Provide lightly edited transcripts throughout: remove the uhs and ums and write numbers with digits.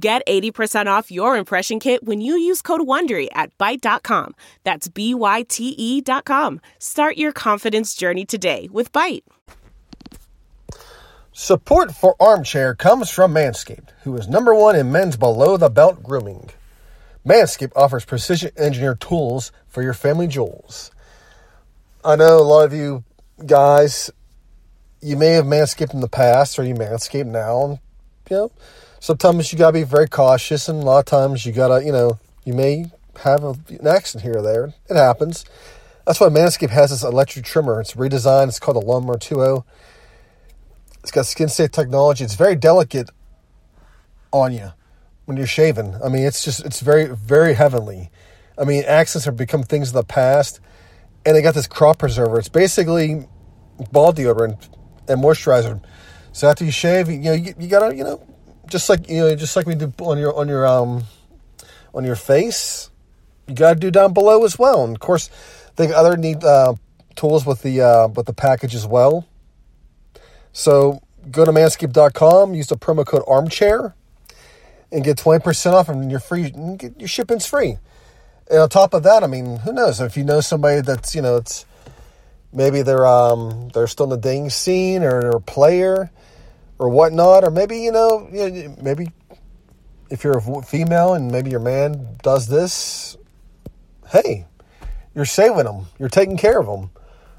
Get 80% off your impression kit when you use code WONDERY at Byte.com. That's BYTE.com. Start your confidence journey today with Byte. Support for Armchair comes from Manscaped, who is number one in men's below-the-belt grooming. Manscaped offers precision-engineered tools for your family jewels. I know a lot of you guys, you may have Manscaped in the past, or you Manscaped now, and, you know, sometimes you got to be very cautious, and a lot of times you got to, you know, you may have an accident here or there. It happens. That's why Manscaped has this electric trimmer. It's redesigned. It's called the Lumor 2.0. It's got skin-safe technology. It's very delicate on you when you're shaving. I mean, it's just, it's very, very heavenly. I mean, accidents have become things of the past, and they got this crop preserver. It's basically ball deodorant and moisturizer. So after you shave, you know, you got to, you know, just like we do on your face, you got to do down below as well. And of course, they got other neat tools with the package as well. So go to manscaped.com, use the promo code armchair, and get 20% off, and your shipping's free. And on top of that, I mean, who knows if you know somebody that's, you know, it's maybe they're still in the dating scene, or they're a player, or whatnot, or maybe, you know, maybe if you're a female and maybe your man does this, hey, you're saving them, you're taking care of them,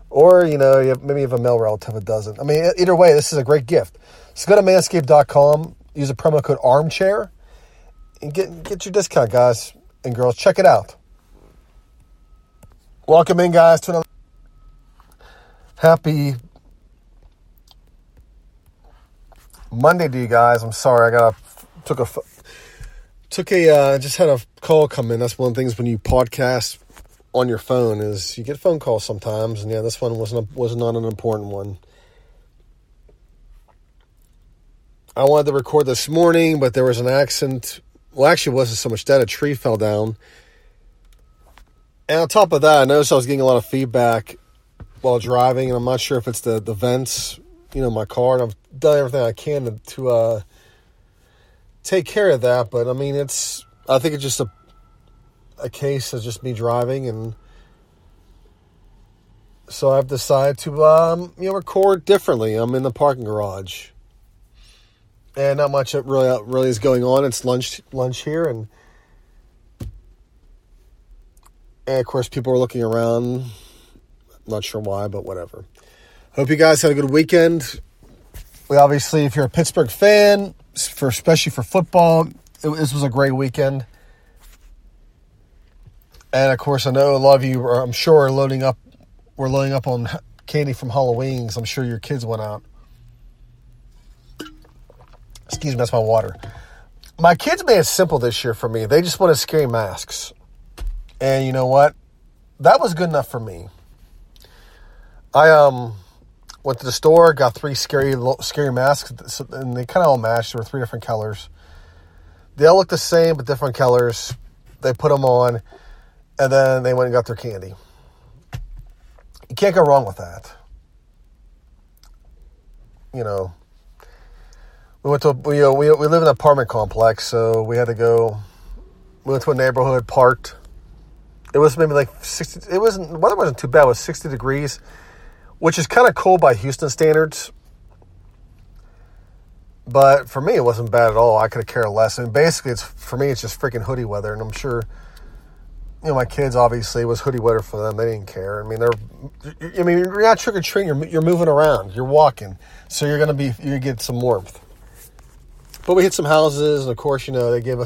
or, you know, maybe you have a male relative that doesn't. I mean, either way, this is a great gift. So go to manscaped.com, use the promo code armchair, and get your discount, guys and girls. Check it out. Welcome in, guys, to another happy Monday to you guys. I'm sorry, I just had a call come in. That's one of the things when you podcast on your phone is you get phone calls sometimes, and yeah, this one was not an important one. I wanted to record this morning, but there was an accident. Well, actually, it wasn't so much that. A tree fell down, and on top of that, I noticed I was getting a lot of feedback while driving, and I'm not sure if it's the vents, you know, my car, and I've done everything I can to take care of that, but I mean, I think it's just a case of just me driving, and so I've decided to, you know, record differently. I'm in the parking garage, and not much really is going on. It's lunch here, and of course, people are looking around, not sure why, but whatever. Hope you guys had a good weekend. We obviously, if you're a Pittsburgh fan, especially for football, this was a great weekend. And of course, I know a lot of you are, I'm sure, are loading up. We're loading up on candy from Halloween, because I'm sure your kids went out. Excuse me, that's my water. My kids made it simple this year for me. They just wanted scary masks, and you know what? That was good enough for me. I went to the store, got 3 scary masks, and they kind of all matched. There were 3 different colors. They all looked the same, but different colors. They put them on, and then they went and got their candy. You can't go wrong with that. You know, we went to, you know, we live in an apartment complex, so we had to go. We went to a neighborhood park. It was maybe like 60. The weather wasn't too bad. It was 60 degrees. Which is kind of cold by Houston standards. But for me, it wasn't bad at all. I could have cared less. And basically, it's just freaking hoodie weather. And I'm sure, you know, my kids, obviously, it was hoodie weather for them. They didn't care. I mean, you're not trick-or-treating. You're moving around. You're walking. So you get some warmth. But we hit some houses. And, of course, you know, they gave the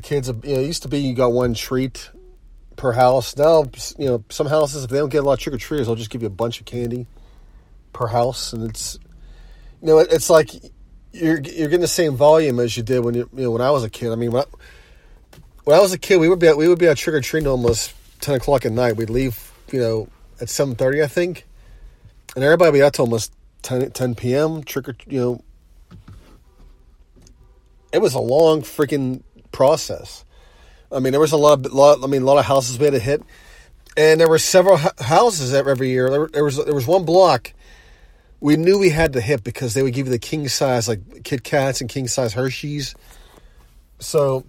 kids, you know, it used to be you got one treat per house. Now, you know, some houses, if they don't get a lot of trick-or-treaters, they'll just give you a bunch of candy per house. And it's, you know, it's like you're getting the same volume as you did when when I was a kid. I mean, when I was a kid, we would be out trick or treating almost 10 o'clock at night. We'd leave, at 7:30, I think, and everybody would be out till almost 10 p.m. It was a long freaking process. I mean, there was a lot of houses we had to hit, and there were several houses every year. There was one block we knew we had to hit because they would give you the king size, like Kit Kats and king size Hershey's. So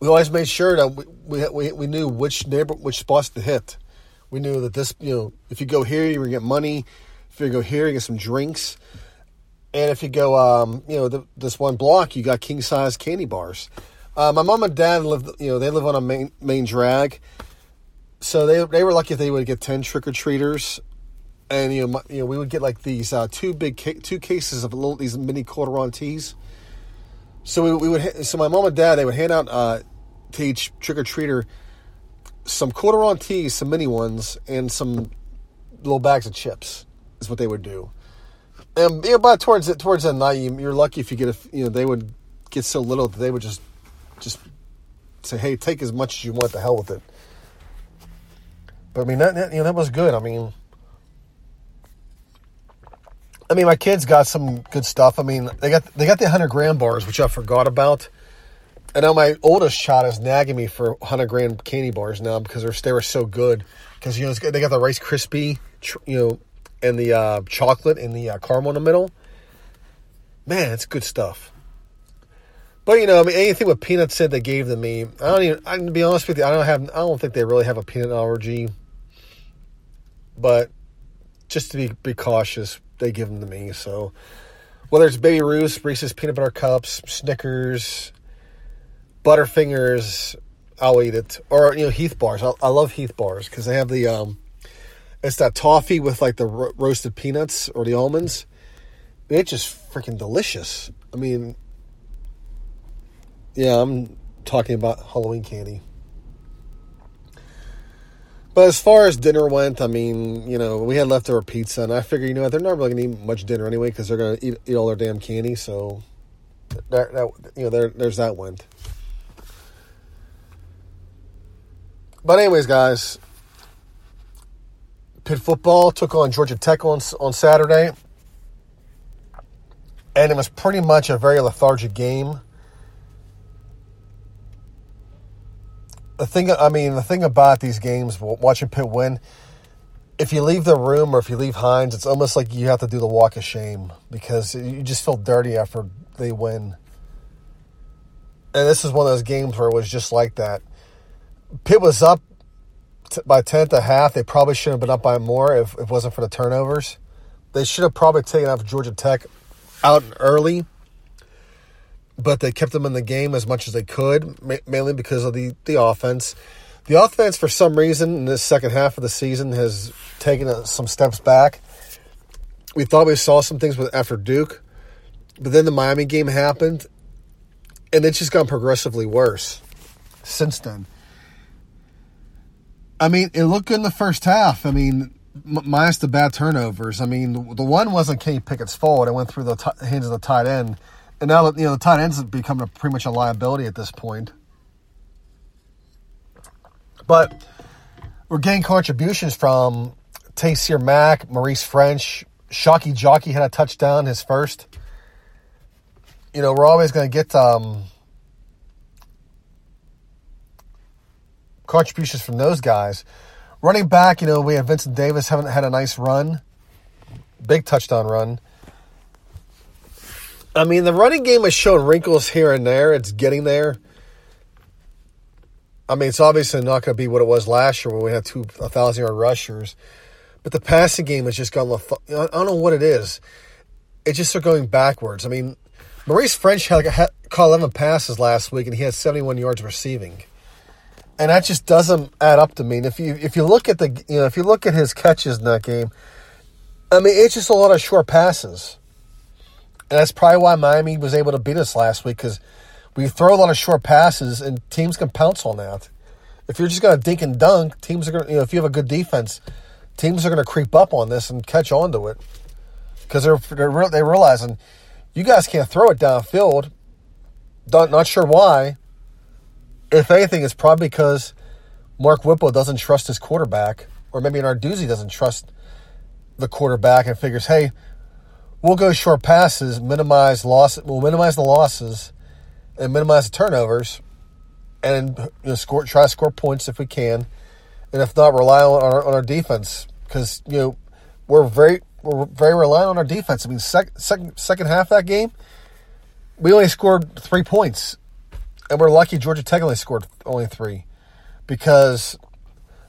we always made sure that we knew which spots to hit. We knew that this, if you go here, you were gonna get money. If you go here, you get some drinks. And if you go, this one block, you got king size candy bars. My mom and dad live on a main drag, so they were lucky if they would get 10 trick or treaters. And we would get like these two cases of these mini corduroy teas. So we would my mom and dad, they would hand out to each trick or treater some corduroy teas, some mini ones, and some little bags of chips. Is what they would do. And but towards the night, you're lucky if you get they would get so little that they would just say, "Hey, take as much as you want. The hell with it." But I mean, that was good. I mean, my kids got some good stuff. I mean, they got the 100 grand bars, which I forgot about. And now my oldest child is nagging me for 100 grand candy bars now because they were so good. Because they got the Rice Krispie, and the chocolate and the caramel in the middle. Man, it's good stuff. But anything with peanuts in it, they gave to me. I can be honest with you. I don't think they really have a peanut allergy. But just to be cautious. They give them to me, so whether it's Baby Ruth's, Reese's Peanut Butter Cups, Snickers, Butterfingers, I'll eat it. Or, Heath Bars. I love Heath Bars because they have the, it's that toffee with like the roasted peanuts or the almonds. It's just freaking delicious. I mean, yeah, I'm talking about Halloween candy. But as far as dinner went, I mean, we had leftover pizza, and I figured, they're not really going to eat much dinner anyway because they're going to eat all their damn candy, so there's that went. But anyways, guys, Pitt football took on Georgia Tech on Saturday, and it was pretty much a very lethargic game. The thing about these games, watching Pitt win, if you leave the room or if you leave Hines, it's almost like you have to do the walk of shame because you just feel dirty after they win. And this is one of those games where it was just like that. Pitt was up by 10 at the half. They probably should have been up by more if it wasn't for the turnovers. They should have probably taken out Georgia Tech out early. But they kept them in the game as much as they could, mainly because of the offense. The offense, for some reason, in the second half of the season, has taken some steps back. We thought we saw some things after Duke, but then the Miami game happened, and it's just gotten progressively worse since then. I mean, it looked good in the first half. I mean, minus the bad turnovers. I mean, the one wasn't Kenny Pickett's fault. It went through the hands of the tight end. And now, the tight ends have become pretty much a liability at this point. But we're getting contributions from Taysier Mack, Maurice Ffrench. Shockey Jockey had a touchdown, his first. We're always going to get contributions from those guys. Running back, we have Vincent Davis haven't had a nice run. Big touchdown run. I mean, the running game is showing wrinkles here and there. It's getting there. I mean, it's obviously not going to be what it was last year when we had 1,000-yard rushers. But the passing game has just gone – I don't know what it is. It's just they're going backwards. I mean, Maurice Ffrench caught 11 passes last week, and he had 71 yards receiving. And that just doesn't add up to me. And if you look at his catches in that game, I mean, it's just a lot of short passes. And that's probably why Miami was able to beat us last week because we throw a lot of short passes and teams can pounce on that. If you're just going to dink and dunk, teams are going to, if you have a good defense, teams are going to creep up on this and catch on to it because they're realizing You guys can't throw it downfield. Not sure why. If anything, it's probably because Mark Whipple doesn't trust his quarterback, or maybe Narduzzi doesn't trust the quarterback and figures, hey, we'll go short passes, minimize losses, we'll minimize the losses and minimize the turnovers, and try to score points if we can, and if not, rely on our defense, because we're very reliant on our defense. I mean, second half of that game, we only scored 3 points, and we're lucky Georgia Tech only scored only three, because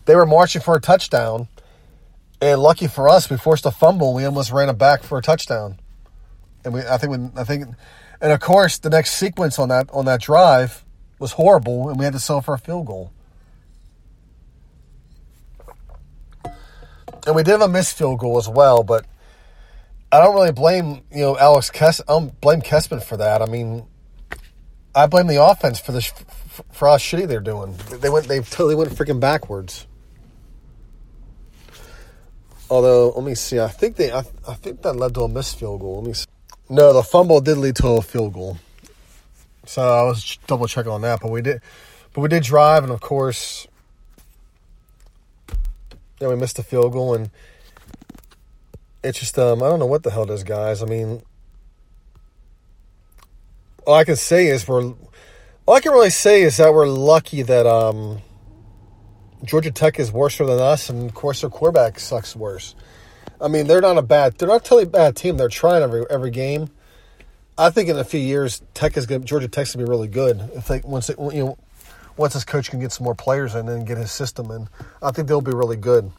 they were marching for a touchdown, and lucky for us, we forced a fumble. We almost ran it back for a touchdown, and and of course, the next sequence on that drive was horrible, and we had to settle for a field goal. And we did have a missed field goal as well, but I don't really blame Alex Kess. I don't blame Kessman for that. I mean, I blame the offense for how shitty they're doing. They totally went freaking backwards. Although, let me see. I think that led to a missed field goal. Let me see. No, the fumble did lead to a field goal. So I was double checking on that, but we did drive, and of course, we missed a field goal, and it's just, I don't know what the hell it is, guys. I mean, all I can really say is that we're lucky that Georgia Tech is worse than us, and of course their quarterback sucks worse. I mean, they're not a totally bad team. They're trying every game. I think in a few years, Georgia Tech's gonna be really good once his coach can get some more players in and get his system in. I think they'll be really good.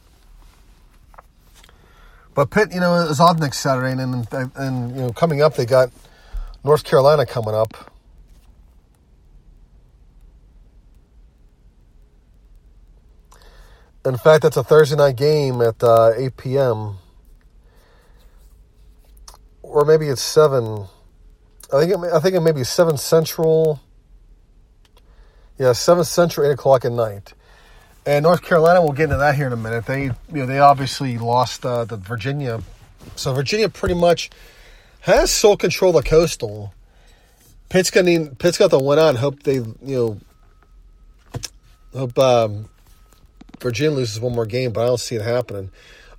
But Pitt, is off next Saturday, and coming up they got North Carolina coming up. In fact, that's a Thursday night game at 8 p.m. or maybe it's 7. I think it may be 7 Central. Yeah, 7 Central, 8 o'clock at night. And North Carolina, we'll get into that here in a minute. They obviously lost to Virginia. So Virginia pretty much has sole control of the Coastal. Pitt's got the win on. Hope Virginia loses one more game, but I don't see it happening.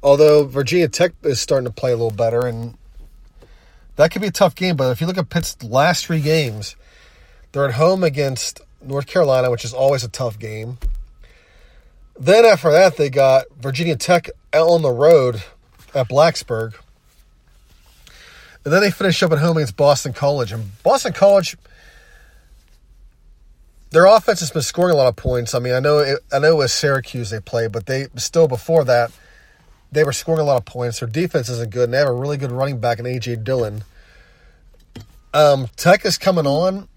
Although Virginia Tech is starting to play a little better, and that could be a tough game. But if you look at Pitt's last three games, they're at home against North Carolina, which is always a tough game. Then after that, they got Virginia Tech out on the road at Blacksburg. And then they finish up at home against Boston College. And Boston College, their offense has been scoring a lot of points. I mean, I know it was Syracuse they played, but they still before that, they were scoring a lot of points. Their defense isn't good, and they have a really good running back in A.J. Dillon. Tech is coming on.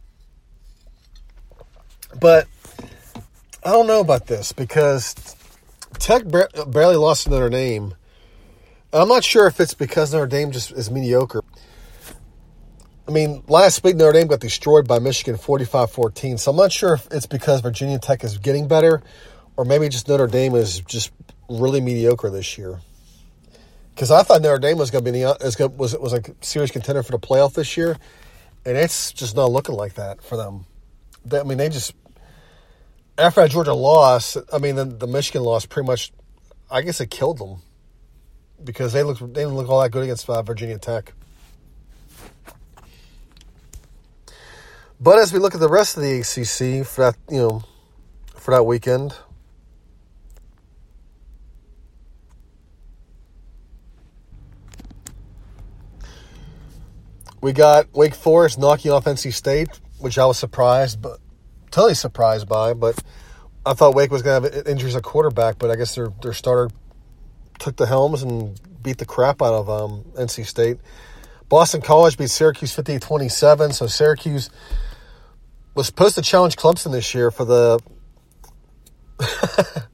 But I don't know about this, because Tech barely lost to Notre Dame. I'm not sure if it's because Notre Dame just is mediocre. I mean, last week Notre Dame got destroyed by Michigan 45-14, so I'm not sure if it's because Virginia Tech is getting better, or maybe just Notre Dame is just really mediocre this year. Because I thought Notre Dame was going to be was a serious contender for the playoff this year, and it's just not looking like that for them. After that Georgia loss, the Michigan loss pretty much, I guess it killed them, because they didn't look all that good against Virginia Tech. But as we look at the rest of the ACC for that weekend, we got Wake Forest knocking off NC State, which I was totally surprised by, but I thought Wake was going to have injuries at quarterback, but I guess their starter took the helms and beat the crap out of NC State. Boston College beat Syracuse 58-27, so Syracuse was supposed to challenge Clemson this year for the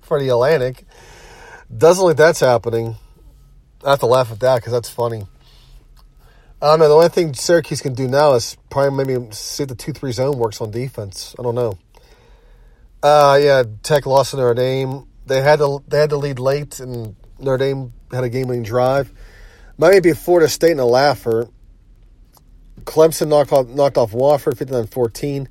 for the Atlantic. Doesn't look like that's happening. I have to laugh at that because that's funny. I don't know. The only thing Syracuse can do now is probably maybe see if the 2-3 zone works on defense. I don't know. Tech lost to Notre Dame. They had to lead late, and Notre Dame had a game-winning drive. Might be Florida State in a laugher. Clemson knocked off Wofford 59-14.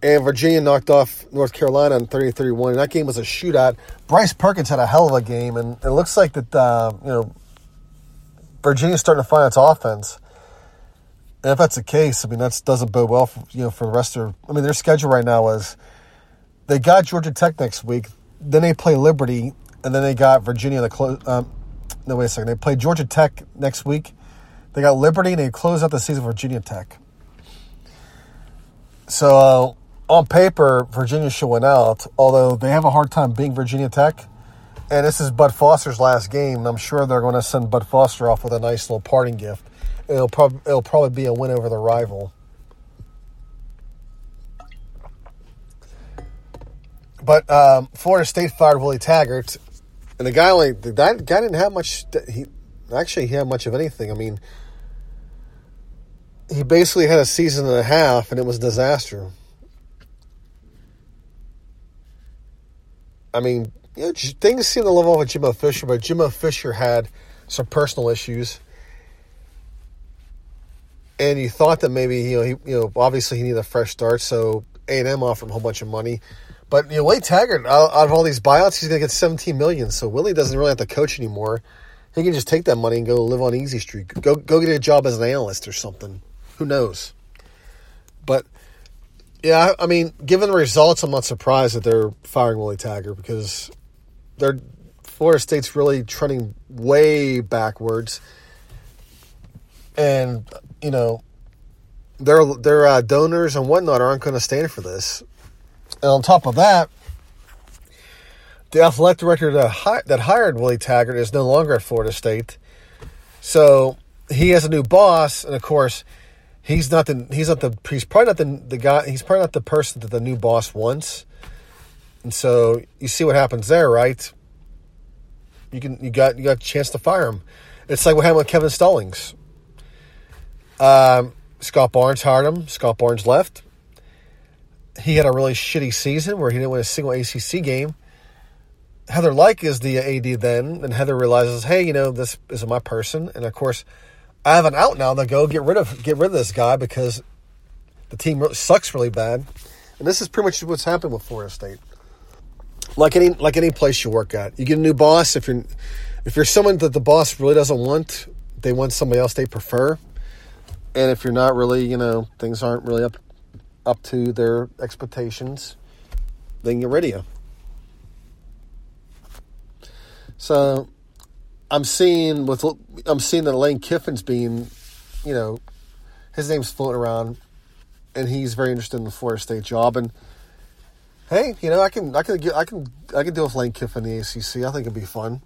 And Virginia knocked off North Carolina on 30-31. And that game was a shootout. Bryce Perkins had a hell of a game. And it looks like that, Virginia's starting to find its offense. And if that's the case, I mean, that doesn't bode well for the rest of – I mean, their schedule right now is they got Georgia Tech next week. Then they play Liberty. And then they got Virginia. They play Georgia Tech next week. They got Liberty. And they close out the season with Virginia Tech. So – on paper, Virginia should win out, although they have a hard time beating Virginia Tech. And this is Bud Foster's last game, and I'm sure they're going to send Bud Foster off with a nice little parting gift. It'll probably be a win over the rival. But Florida State fired Willie Taggart, and the guy didn't have much. He had much of anything. I mean, he basically had a season and a half, and it was a disaster. I mean, things seem to level off with Jimbo Fisher, but Jimbo Fisher had some personal issues, and you thought that maybe obviously he needed a fresh start. So A&M offered him a whole bunch of money, but Willie Taggart, out of all these buyouts, he's going to get $17 million. So Willie doesn't really have to coach anymore. He can just take that money and go live on Easy Street. Go get a job as an analyst or something. Who knows? But. Yeah, I mean, given the results, I'm not surprised that they're firing Willie Taggart because Florida State's really trending way backwards, and their donors and whatnot aren't going to stand for this. And on top of that, the athletic director that hired Willie Taggart is no longer at Florida State, so he has a new boss, and of course. He's probably not the person that the new boss wants, and so you see what happens there, right? You got a chance to fire him. It's like what happened with Kevin Stallings. Scott Barnes hired him. Scott Barnes left. He had a really shitty season where he didn't win a single ACC game. Heather Lyke is the AD then, and Heather realizes, hey, this isn't my person, and of course. I have an out now to go get rid of this guy because the team sucks really bad, and this is pretty much what's happened with Florida State. Like any place you work at, you get a new boss. If you're someone that the boss really doesn't want, they want somebody else they prefer, and if you're not really, things aren't really up to their expectations, they can get rid of you. So. I'm seeing that Lane Kiffin's being, his name's floating around, and he's very interested in the Florida State job. And hey, I can deal with Lane Kiffin in the ACC. I think it'd be fun.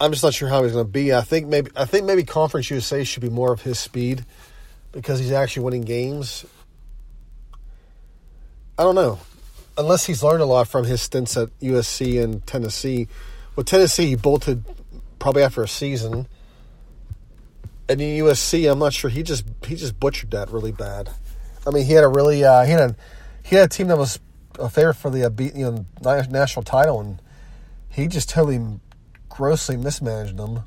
I'm just not sure how he's going to be. I think maybe Conference USA should be more of his speed because he's actually winning games. I don't know, unless he's learned a lot from his stints at USC and Tennessee. Well, Tennessee, he bolted probably after a season. And in USC, I'm not sure. He just butchered that really bad. I mean, he had a really he had a team that was a favorite for the national title, and he just totally grossly mismanaged them.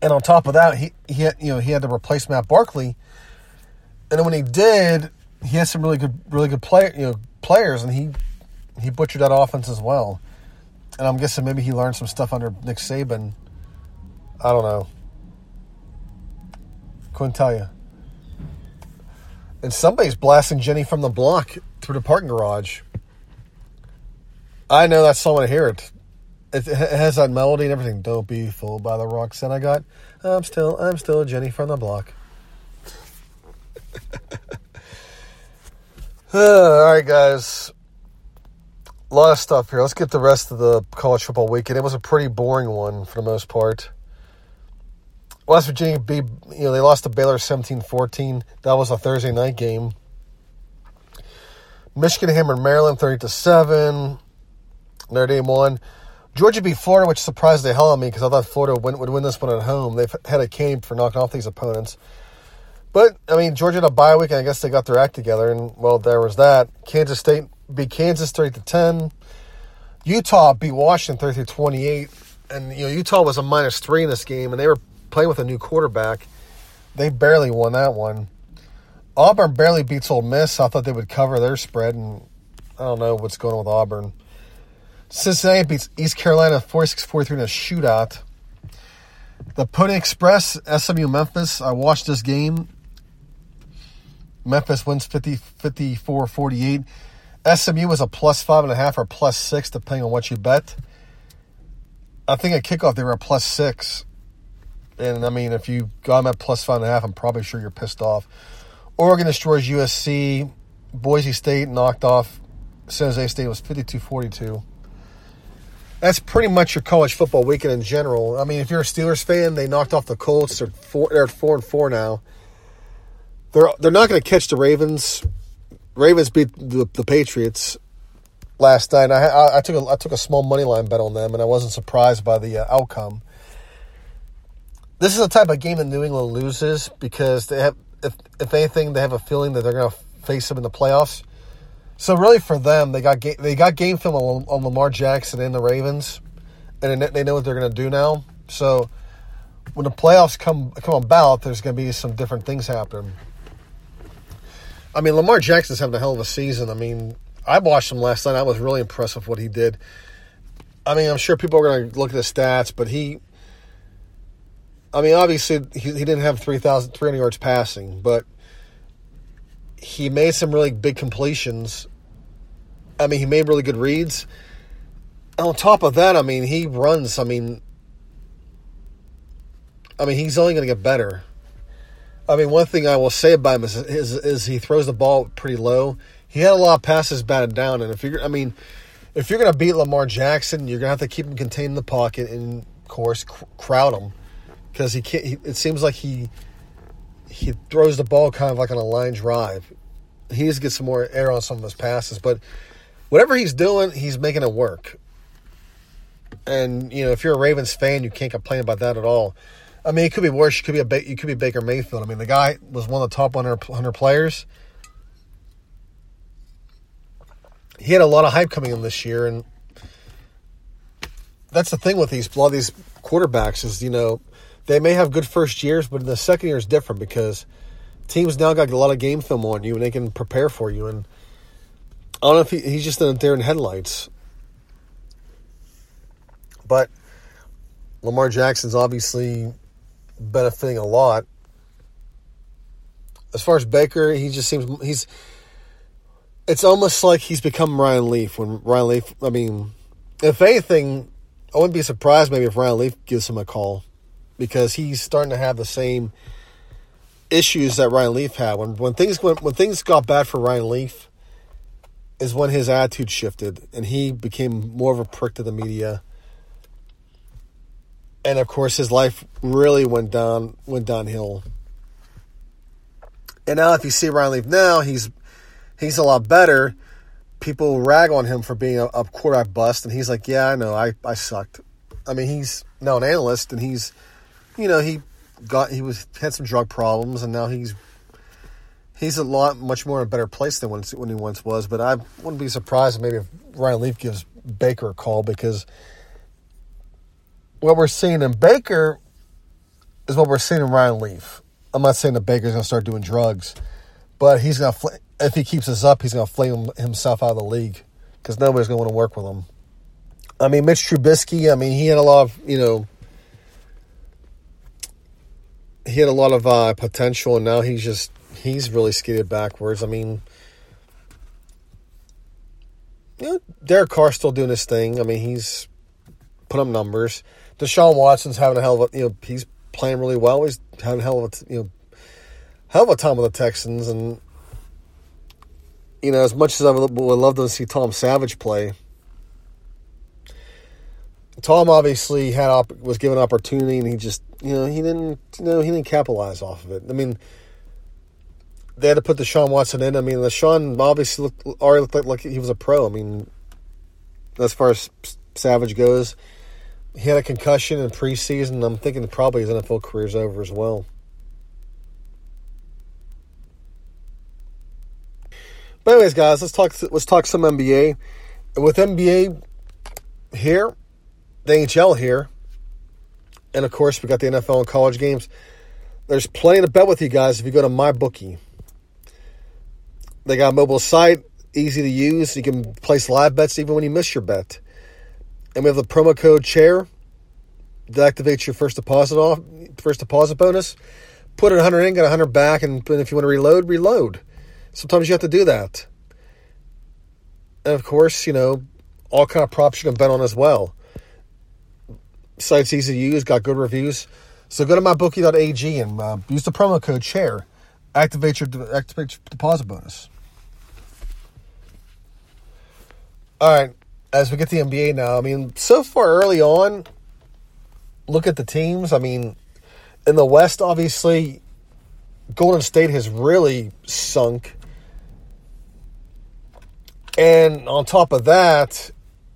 And on top of that, he had to replace Matt Barkley, and then when he did, he had some really good players, and he butchered that offense as well. And I'm guessing maybe he learned some stuff under Nick Saban. I don't know. Couldn't tell you. And somebody's blasting Jenny from the block through the parking garage. I know that song when I hear it. It has that melody and everything. Don't be fooled by the rocks that I got. I'm still Jenny from the block. All right, guys. A lot of stuff here. Let's get the rest of the college football weekend. It was a pretty boring one for the most part. West Virginia, they lost to Baylor 17-14. That was a Thursday night game. Michigan hammered Maryland 30-7. Notre Dame won. Georgia beat Florida, which surprised the hell out of me because I thought Florida would win this one at home. They've had a game for knocking off these opponents. But, I mean, Georgia had a bye week, and I guess they got their act together, and, well, there was that. Kansas State beat Kansas 30-10. Utah beat Washington 30-28, and Utah was a -3 in this game, and they were playing with a new quarterback. They barely won that one. Auburn barely beats Ole Miss. I thought they would cover their spread, and I don't know what's going on with Auburn. Cincinnati beats East Carolina 46-43 in a shootout. The Pony Express, SMU Memphis. I watched this game. Memphis wins 54-48. SMU was a +5.5 or +6, depending on what you bet. I think at kickoff they were a +6. And, I mean, if you got them at +5.5, I'm probably sure you're pissed off. Oregon destroys USC. Boise State knocked off San Jose State. It was 52-42. That's pretty much your college football weekend in general. I mean, if you're a Steelers fan, they knocked off the Colts. They're at 4-4 now. They're not going to catch the Ravens. Ravens beat the Patriots last night. I took a small money line bet on them, and I wasn't surprised by the outcome. This is the type of game that New England loses because they have, if anything, they have a feeling that they're going to face them in the playoffs. So really, for them, they got game film on Lamar Jackson and the Ravens, and they know what they're going to do now. So when the playoffs come about, there's going to be some different things happening. I mean, Lamar Jackson's having a hell of a season. I mean, I watched him last night. I was really impressed with what he did. I mean, I'm sure people are going to look at the stats, but obviously he didn't have 3,300 yards passing, but he made some really big completions. I mean, he made really good reads. And on top of that, I mean, he runs. I mean, he's only going to get better. I mean, one thing I will say about him is he throws the ball pretty low. He had a lot of passes batted down, and if you're going to beat Lamar Jackson, you're going to have to keep him contained in the pocket and, of course, crowd him because he can't. It seems like he throws the ball kind of like on a line drive. He needs to get some more air on some of his passes, but whatever he's doing, he's making it work. And you know, if you're a Ravens fan, you can't complain about that at all. I mean, it could be worse. You could be Baker Mayfield. I mean, the guy was one of the top 100 players. He had a lot of hype coming in this year, and that's the thing with a lot of these quarterbacks is, you know, they may have good first years, but the second year is different because teams now got a lot of game film on you, and they can prepare for you. And I don't know if he's just in there in headlights, but Lamar Jackson's obviously benefiting a lot. As far as Baker, it's almost like he's become Ryan Leaf. If anything, I wouldn't be surprised maybe if Ryan Leaf gives him a call because he's starting to have the same issues that Ryan Leaf had. When things got bad for Ryan Leaf is when his attitude shifted and he became more of a prick to the media. And, of course, his life really went downhill. And now if you see Ryan Leaf now, he's a lot better. People rag on him for being a quarterback bust, and he's like, yeah, I know, I sucked. I mean, he's now an analyst, and he's, you know, he had some drug problems, and now he's much more in a better place than when he once was. But I wouldn't be surprised maybe if Ryan Leaf gives Baker a call because what we're seeing in Baker is what we're seeing in Ryan Leaf. I'm not saying that Baker's going to start doing drugs, but he's going to, if he keeps this up, he's going to flame himself out of the league because nobody's going to want to work with him. I mean, Mitch Trubisky. I mean, he had a lot of potential, and now he's really skated backwards. I mean, you know, Derek Carr's still doing his thing. I mean, he's put up numbers. Deshaun Watson's having a hell of a, you know, he's playing really well. He's having a hell of a time with the Texans. And, you know, as much as I would love to see Tom Savage play, Tom obviously was given opportunity and he just, he didn't capitalize off of it. I mean, they had to put Deshaun Watson in. I mean, Deshaun obviously already looked like he was a pro. I mean, as far as Savage goes, he had a concussion in preseason. I'm thinking probably his NFL career's over as well. But anyways, guys, let's talk some NBA. With NBA here, the NHL here, And, of course, we got the NFL and college games. There's plenty to bet with you guys if you go to MyBookie. They got a mobile site, easy to use. You can place live bets even when you miss your bet. And we have the promo code CHAIR that activates your first deposit bonus. Put it 100 in, get 100 back, and if you want to reload, reload. Sometimes you have to do that. And, of course, you know, all kind of props you can bet on as well. Site's easy to use, got good reviews. So go to mybookie.ag and use the promo code CHAIR. Activate your deposit bonus. All right, as we get to the NBA now, I mean, so far early on, look at the teams. I mean, in the West, obviously, Golden State has really sunk. And on top of that,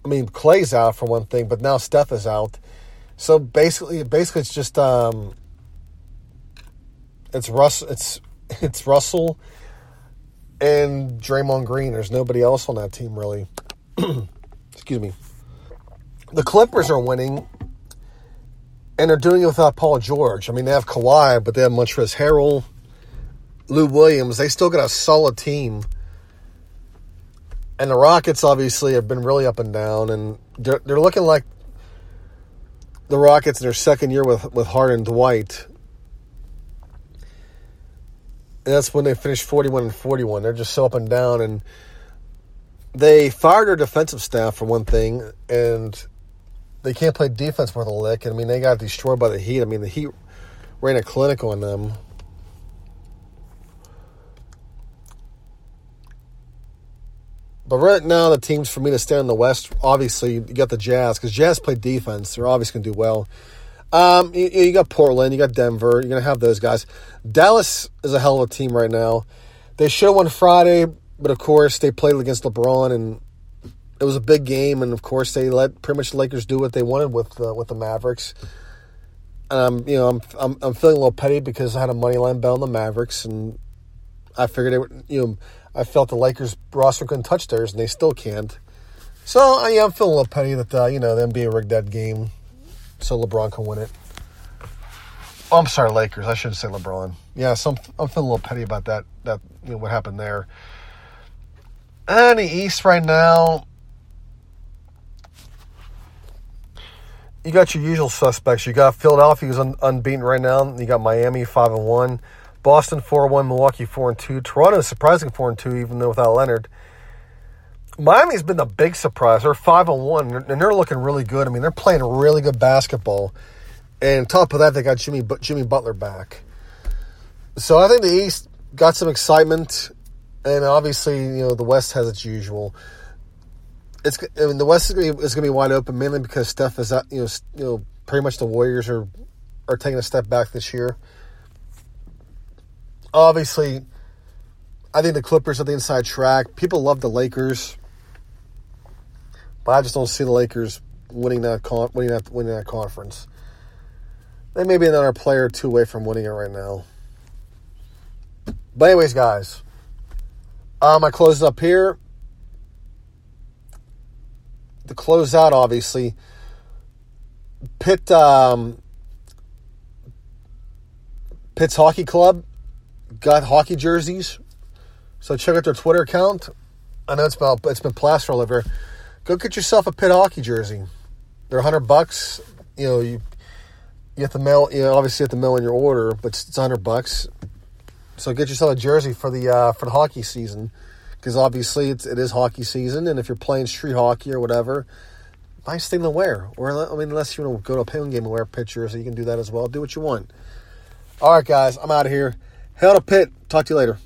I mean, Klay's out for one thing, but now Steph is out. So basically, it's just it's Russell and Draymond Green. There's nobody else on that team really. Excuse me. The Clippers are winning, and they're doing it without Paul George. I mean, they have Kawhi, but they have Montrezl Harrell, Lou Williams. They still got a solid team. And the Rockets, obviously, have been really up and down. And they're looking like the Rockets in their second year with Harden and Dwight. And that's when they finished 41-41. They're just so up and down. And they fired their defensive staff, for one thing. And they can't play defense worth a lick. I mean, they got destroyed by the Heat. I mean, the Heat ran a clinic on them. But right now, the teams for me to stand in the West, obviously, you got the Jazz, because Jazz play defense. They're obviously going to do well. You got Portland. You got Denver. You're going to have those guys. Dallas is a hell of a team right now. They should have won Friday, but, of course, they played against LeBron, and it was a big game. And, of course, they let pretty much the Lakers do what they wanted with the Mavericks. I'm feeling a little petty because I had a money line bet on the Mavericks, and I figured they would, I felt the Lakers roster couldn't touch theirs, and they still can't. So, I'm feeling a little petty that, the NBA rigged that game so LeBron can win it. Oh, I'm sorry, Lakers. I shouldn't say LeBron. Yeah, so I'm feeling a little petty about that what happened there. And the East right now, you got your usual suspects. You got Philadelphia, who's unbeaten right now. You got Miami, 5-1. Boston 4-1, Milwaukee 4-2. Toronto is surprising 4-2, even though without Leonard. Miami's been the big surprise. They're 5-1, and they're looking really good. I mean, they're playing really good basketball. And on top of that, they got Jimmy Butler back. So I think the East got some excitement, and obviously, the West has its usual. The West is going to be wide open, mainly because Steph is out. Pretty much the Warriors are taking a step back this year. Obviously, I think the Clippers are the inside track. People love the Lakers, but I just don't see the Lakers winning that conference. They may be another player or two away from winning it right now. But anyways, guys, I close up here. The closeout, obviously, Pitt's Hockey Club got hockey jerseys, so check out their Twitter account. I know it's been plastered all over. Go get yourself a Pitt hockey jersey. They're $100. You have to mail. Obviously you have to mail in your order, but it's $100. So get yourself a jersey for the hockey season, because obviously it is hockey season, and if you're playing street hockey or whatever, nice thing to wear. Or I mean, unless you want to go to a Penguin game and wear a Pitt jersey, you can do that as well. Do what you want. All right, guys, I'm out of here. Hell to Pitt. Talk to you later.